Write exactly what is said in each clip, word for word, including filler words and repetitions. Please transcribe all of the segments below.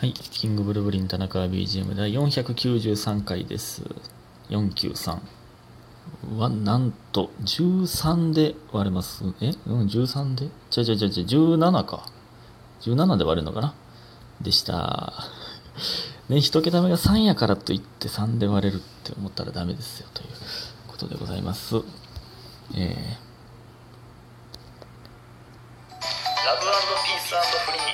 はい、キングブルブリン田中 ビージーエム 第よんひゃくきゅうじゅうさんかいです。よんひゃくきゅうじゅうさんはなんとじゅうさんで割れます。え、うん、じゅうさんでちゃちゃちゃちゃじゅうななかじゅうななで割れるのかなでしたね。一桁目がさんやからといってさんで割れるって思ったらダメですよということでございます。えー、ラブ&ピース&フリー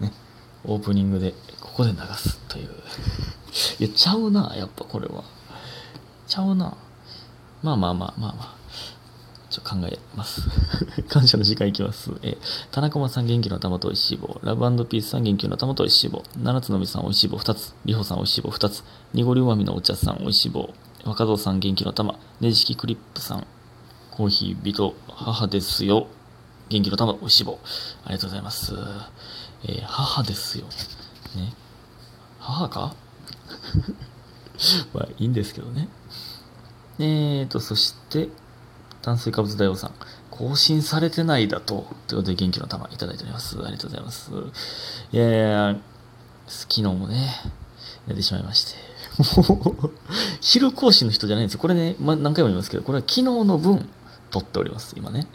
ね、オープニングでここで流すといういやちゃうな、やっぱこれはちゃうな。まあまあまあまあまあちょっと考えます感謝の時間いきます。え田中間さん元気の玉とおいしい棒、ラブ&ピースさん元気の玉とおいしい棒、七つのみさんおいしい棒ふたつ、りほさんおいしい棒ふたつ、にごりうまみのお茶さんおいしい棒、若造さん元気の玉、ねじきクリップさんコーヒービト母ですよ元気の玉おいしい棒、ありがとうございます。えー、母ですよ、ね、母かまあいいんですけどね。えーとそして炭水化物大王さん更新されてないだとということで元気の玉いただいております。ありがとうございます。いやいや昨日もね寝てしまいまして昼更新の人じゃないんですよこれね、まあ、何回も言いますけどこれは昨日の分撮っております今ね。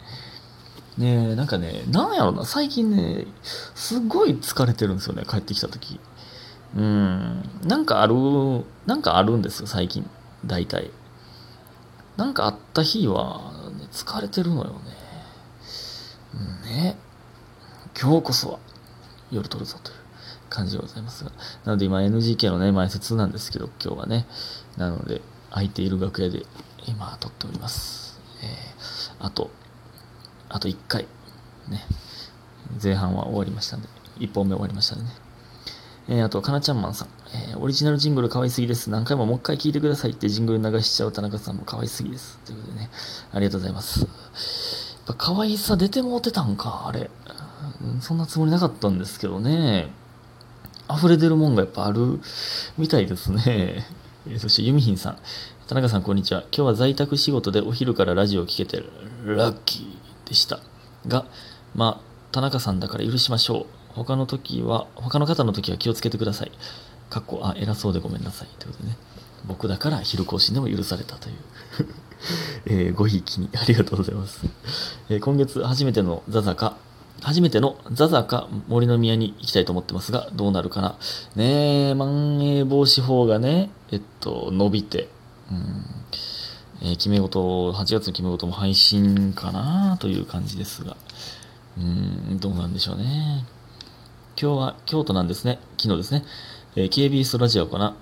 ねえ、なんかね、なんやろな、最近ね、すごい疲れてるんですよね、帰ってきたとき。うん、なんかある、なんかあるんですよ、最近、大体。なんかあった日は、ね、疲れてるのよね。うん、ね。今日こそは、夜撮るぞという感じでございますが。なので今、エヌジーケー のね、前説なんですけど、今日はね。なので、空いている楽屋で、今、撮っております。えー、あと、あといっかい、ね、前半は終わりましたんで、いっぽんめ終わりましたんでね。えー、あと、かなちゃんマンさん、えー、オリジナルジングルかわいすぎです。何回ももういっかい聞いてくださいってジングル流しちゃう田中さんもかわいすぎです。ということでね、ありがとうございます。やっぱかわいさ出てもうてたんか、あれ、うん。そんなつもりなかったんですけどね、溢れ出るもんがやっぱあるみたいですね。そして、ユミヒンさん、田中さんこんにちは。今日は在宅仕事でお昼からラジオ聞けてラッキー。でしたが、まあ田中さんだから許しましょう。他の時は他の方の時は気をつけてください。かっこあ偉そうでごめんなさいということでね。僕だから昼更新でも許されたという、えー、ごひいきにありがとうございます。えー、今月初めてのザザか初めてのザザか森の宮に行きたいと思ってますがどうなるかな。ねえ、まん延防止法がねえっと伸びて。うんえー、決め事、はちがつの決め事も配信かなという感じですが、うーん、どうなんでしょうね。今日は京都なんですね。昨日ですね。えー、ケービーエス ラジオかな。も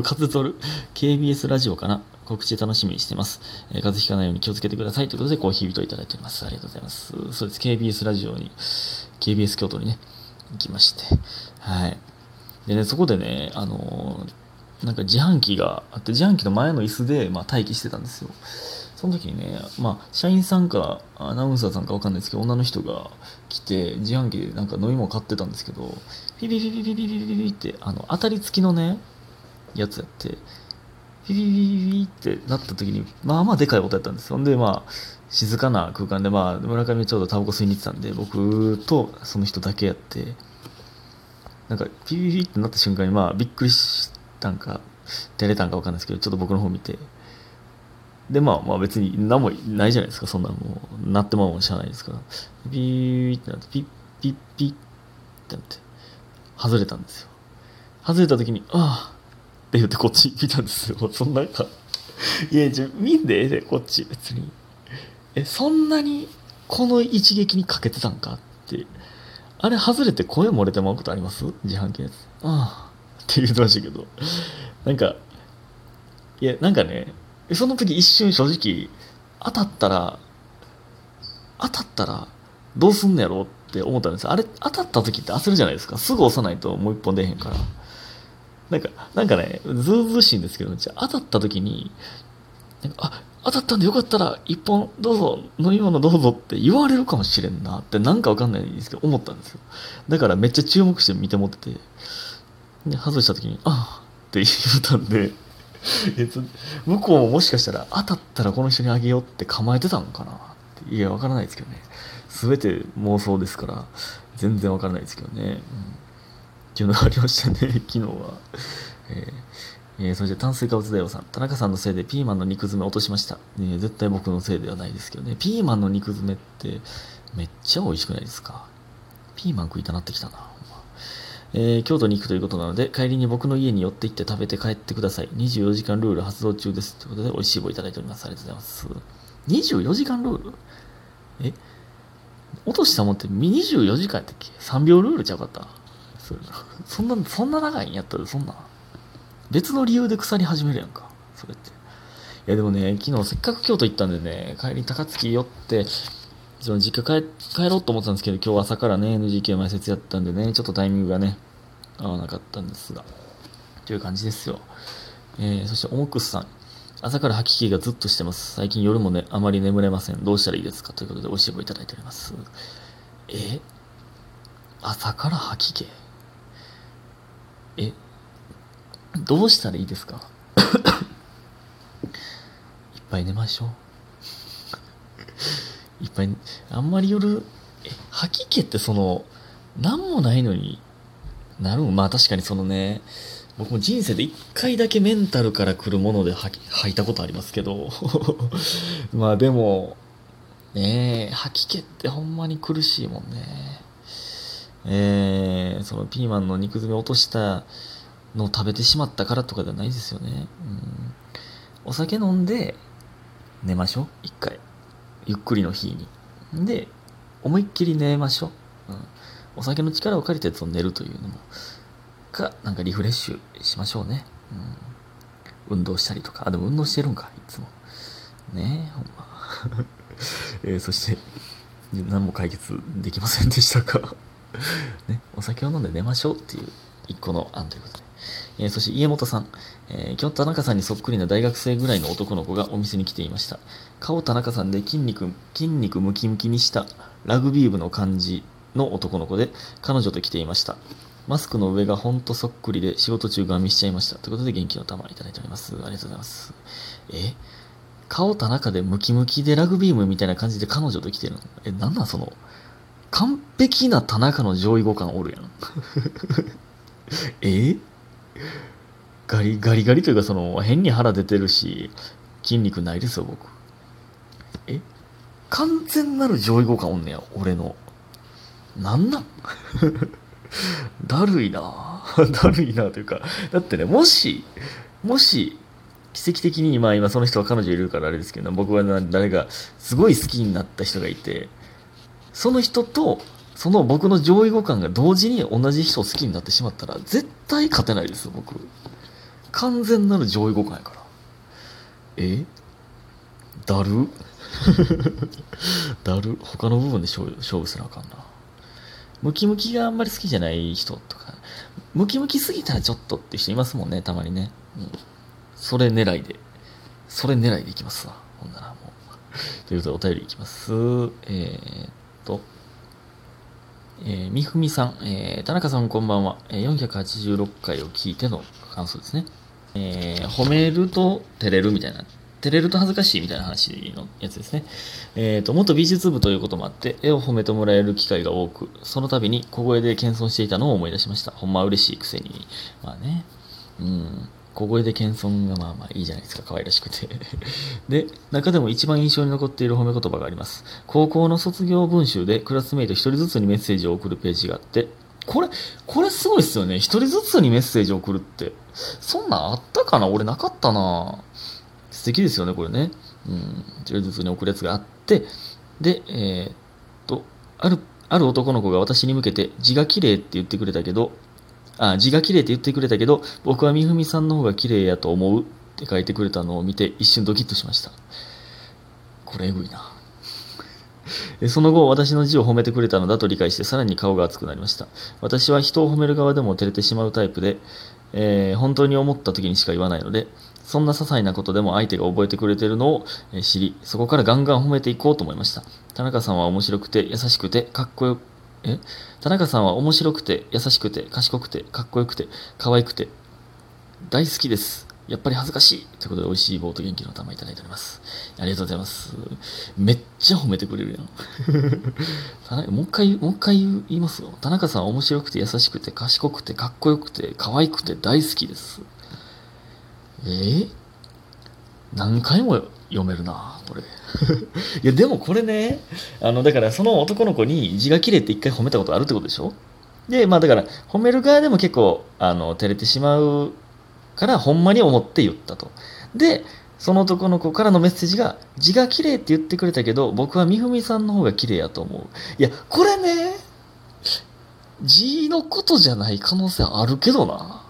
う滑舌る。ケービーエス ラジオかな。告知楽しみにしてます。えー、風邪ひかないように気をつけてくださいということでコーヒー人いただいております。ありがとうございます。そうです。ケービーエス ラジオに、ケービーエス 京都にね、行きまして。はい。でね、そこでね、あのー、なんか自販機があって自販機の前の椅子でまあ待機してたんですよ。その時にね、まあ、社員さんかアナウンサーさんか分かんないですけど女の人が来て自販機でなんか飲み物買ってたんですけどピピピピピピピピピってあの当たり付きのねやつやってピピピピピってなった時にまあまあでかい音やったんですよ。ほんでまあ静かな空間でまあ村上ちょうどタバコ吸いに行ってたんで僕とその人だけやってなんかピピピってなった瞬間にまあびっくりしてなんか照れたんか分かんないですけどちょっと僕の方見てでまあまあ別に何もないじゃないですかそんなもう鳴ってももしゃあないですからピーってなってピッピッピッってなって外れたんですよ。外れた時にああって言ってこっち見たんですよ。そんなんかいやじゃ見んでええでこっち別にえそんなにこの一撃にかけてたんかってあれ外れて声漏れてまうことあります自販機のやつああって言ってましたけどなんかいやなんかねその時一瞬正直当たったら当たったらどうすんのやろって思ったんです。あれ当たった時って焦るじゃないですかすぐ押さないともう一本出へんからなんかなんかねずうずうしいんですけどじゃあ当たった時になんかあ当たったんでよかったら一本どうぞ飲み物どうぞって言われるかもしれんなってなんかわかんないんですけど思ったんですよ。だからめっちゃ注目して見てもっててで外した時にあっって言ったんで向こうももしかしたら当たったらこの人にあげようって構えてたのかなっていやわからないですけどね全て妄想ですから全然わからないですけどね、うん、っていうのがありましたね昨日は、えーえー、それじゃ炭水化物大王さん、田中さんのせいでピーマンの肉詰め落としました、えー、絶対僕のせいではないですけどね。ピーマンの肉詰めってめっちゃ美味しくないですか。ピーマン食いたなってきたな。えー、京都に行くということなので帰りに僕の家に寄って行って食べて帰ってください。にじゅうよじかんルール発動中ですということで美味しい棒いただいております。ありがとうございます。にじゅうよじかんルール、え落としたもんってにじゅうよじかんやったっけ。さんびょうルールちゃうかった。それそんなそんな長いんやったらそんな別の理由で腐り始めるやんかそれって。いやでもね昨日せっかく京都行ったんでね帰り高槻寄ってその実家 帰, 帰ろうと思ってたんですけど今日朝からね エヌジーケー 前説やったんでねちょっとタイミングがね合わなかったんですがという感じですよ、えー、そしてオモクスさん、朝から吐き気がずっとしてます。最近夜もねあまり眠れません。どうしたらいいですかということでお教えをいただいております。え朝から吐き気、えどうしたらいいですかいっぱい寝ましょういっぱい、あんまり夜、え、吐き気ってその、なんもないのになるもん。まあ確かにそのね、僕も人生で一回だけメンタルから来るもので吐き、吐いたことありますけど。まあでも、ねえ、吐き気ってほんまに苦しいもんね。えー、そのピーマンの肉詰め落としたのを食べてしまったからとかじゃないですよね。うん、お酒飲んで寝ましょう、一回。ゆっくりの日にで思いっきり寝ましょう、うん、お酒の力を借りて寝るというのもかなんかリフレッシュしましょうね、うん、運動したりとか。あでも運動してるんかいつもねえほんま、えー、そして何も解決できませんでしたか、ね、お酒を飲んで寝ましょうっていう一個の案ということで、えー、そして家元さん、えー、今日田中さんにそっくりな大学生ぐらいの男の子がお店に来ていました。顔田中さんで筋肉、筋肉ムキムキにしたラグビー部の感じの男の子で彼女と来ていました。マスクの上がほんとそっくりで仕事中ガン見しちゃいましたということで元気の玉いただいております。ありがとうございます。え顔田中でムキムキでラグビー部みたいな感じで彼女と来てるの、えなんなんその完璧な田中の上位互換おるやんえガリガリガリというかその変に腹出てるし筋肉ないですよ僕。え完全なる上位互換おんねや俺の。なんなんだるいなだるいなというかだってねもしもし奇跡的に、まあ、今その人は彼女いるからあれですけど僕は誰かすごい好きになった人がいてその人とその僕の上位互換が同時に同じ人を好きになってしまったら絶対勝てないですよ僕。完全なる上位互換やからえだるだる他の部分で勝負、勝負すなあかんな。ムキムキがあんまり好きじゃない人とかムキムキすぎたらちょっとって人いますもんねたまにね、うん、それ狙いでそれ狙いでいきますわほんならもうということでお便りいきます。えー、っとえー、みふみさん、えー、田中さんこんばんは、えー、よんひゃくはちじゅうろっかいを聞いての感想ですね、えー、褒めると照れるみたいな照れると恥ずかしいみたいな話のやつですね、えー、と元美術部ということもあって絵を褒めてもらえる機会が多くその度に小声で謙遜していたのを思い出しました。ほんま嬉しいくせにまあねうん小声で謙遜がまあまあいいじゃないですか可愛らしくてで中でも一番印象に残っている褒め言葉があります。高校の卒業文集でクラスメイト一人ずつにメッセージを送るページがあってこれこれすごいっすよね。一人ずつにメッセージを送るってそんなんあったかな俺なかったな。素敵ですよねこれね、うん、一人ずつに送るやつがあってでえー、っとあるある男の子が私に向けて字が綺麗って言ってくれたけどあ字が綺麗って言ってくれたけど僕はみふみさんの方が綺麗やと思うって書いてくれたのを見て一瞬ドキッとしました。これえぐいなその後私の字を褒めてくれたのだと理解してさらに顔が熱くなりました。私は人を褒める側でも照れてしまうタイプで、えー、本当に思った時にしか言わないのでそんな些細なことでも相手が覚えてくれてるのを知りそこからガンガン褒めていこうと思いました。田中さんは面白くて優しくてかっこよくえ田中さんは面白くて優しくて賢くてかっこよくて可愛くて大好きですやっぱり恥ずかしいということで、美味しい棒と元気の玉いただいております。ありがとうございます。めっちゃ褒めてくれるやん。田中もう一回、もう一回言いますよ。田中さん面白くて優しくて賢くてかっこよくて可愛くて大好きです。えー、何回も読めるなこれ。いやでもこれね、あのだからその男の子に字が綺麗って一回褒めたことあるってことでしょ。でまあだから褒める側でも結構あの照れてしまうからほんまに思って言ったと。でその男の子からのメッセージが、字が綺麗って言ってくれたけど僕はみふみさんの方が綺麗やと思う。いやこれね、字のことじゃない可能性あるけどな。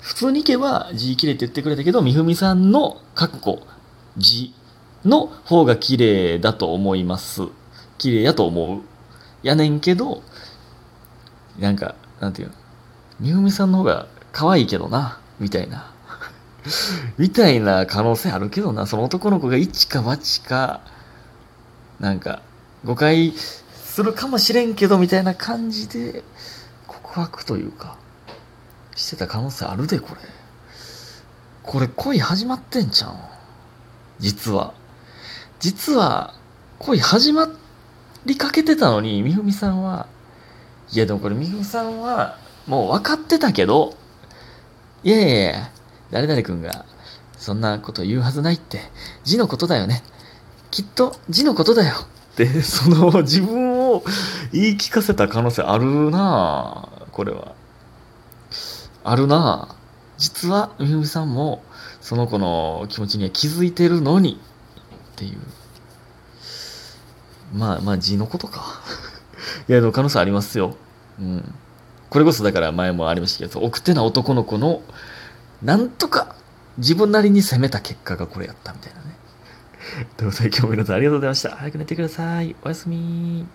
普通にいけば字綺麗って言ってくれたけどみふみさんのかっこ字の方が綺麗だと思います、綺麗やと思うやねんけど、なんかなんていうの、みふみさんの方が可愛いけどなみたいなみたいな可能性あるけどな。その男の子が一か八かなんか誤解するかもしれんけどみたいな感じで告白というかしてた可能性あるで。これこれ恋始まってんじゃん。実は実は恋始まりかけてたのに、みふみさんは、いやでもこれみふみさんはもう分かってたけど、いやいやいや、誰々君がそんなこと言うはずないって、字のことだよね、きっと字のことだよってその自分を言い聞かせた可能性あるなぁ。これはあるなぁ。実はみふみさんもその子の気持ちには気づいてるのにっていう。まあまあ字のことかいやでも可能性ありますよ、うん、これこそだから前もありましたけど、奥手な男の子のなんとか自分なりに攻めた結果がこれやったみたいなね。ということで今日も皆さんありがとうございました。早く寝てください。おやすみ。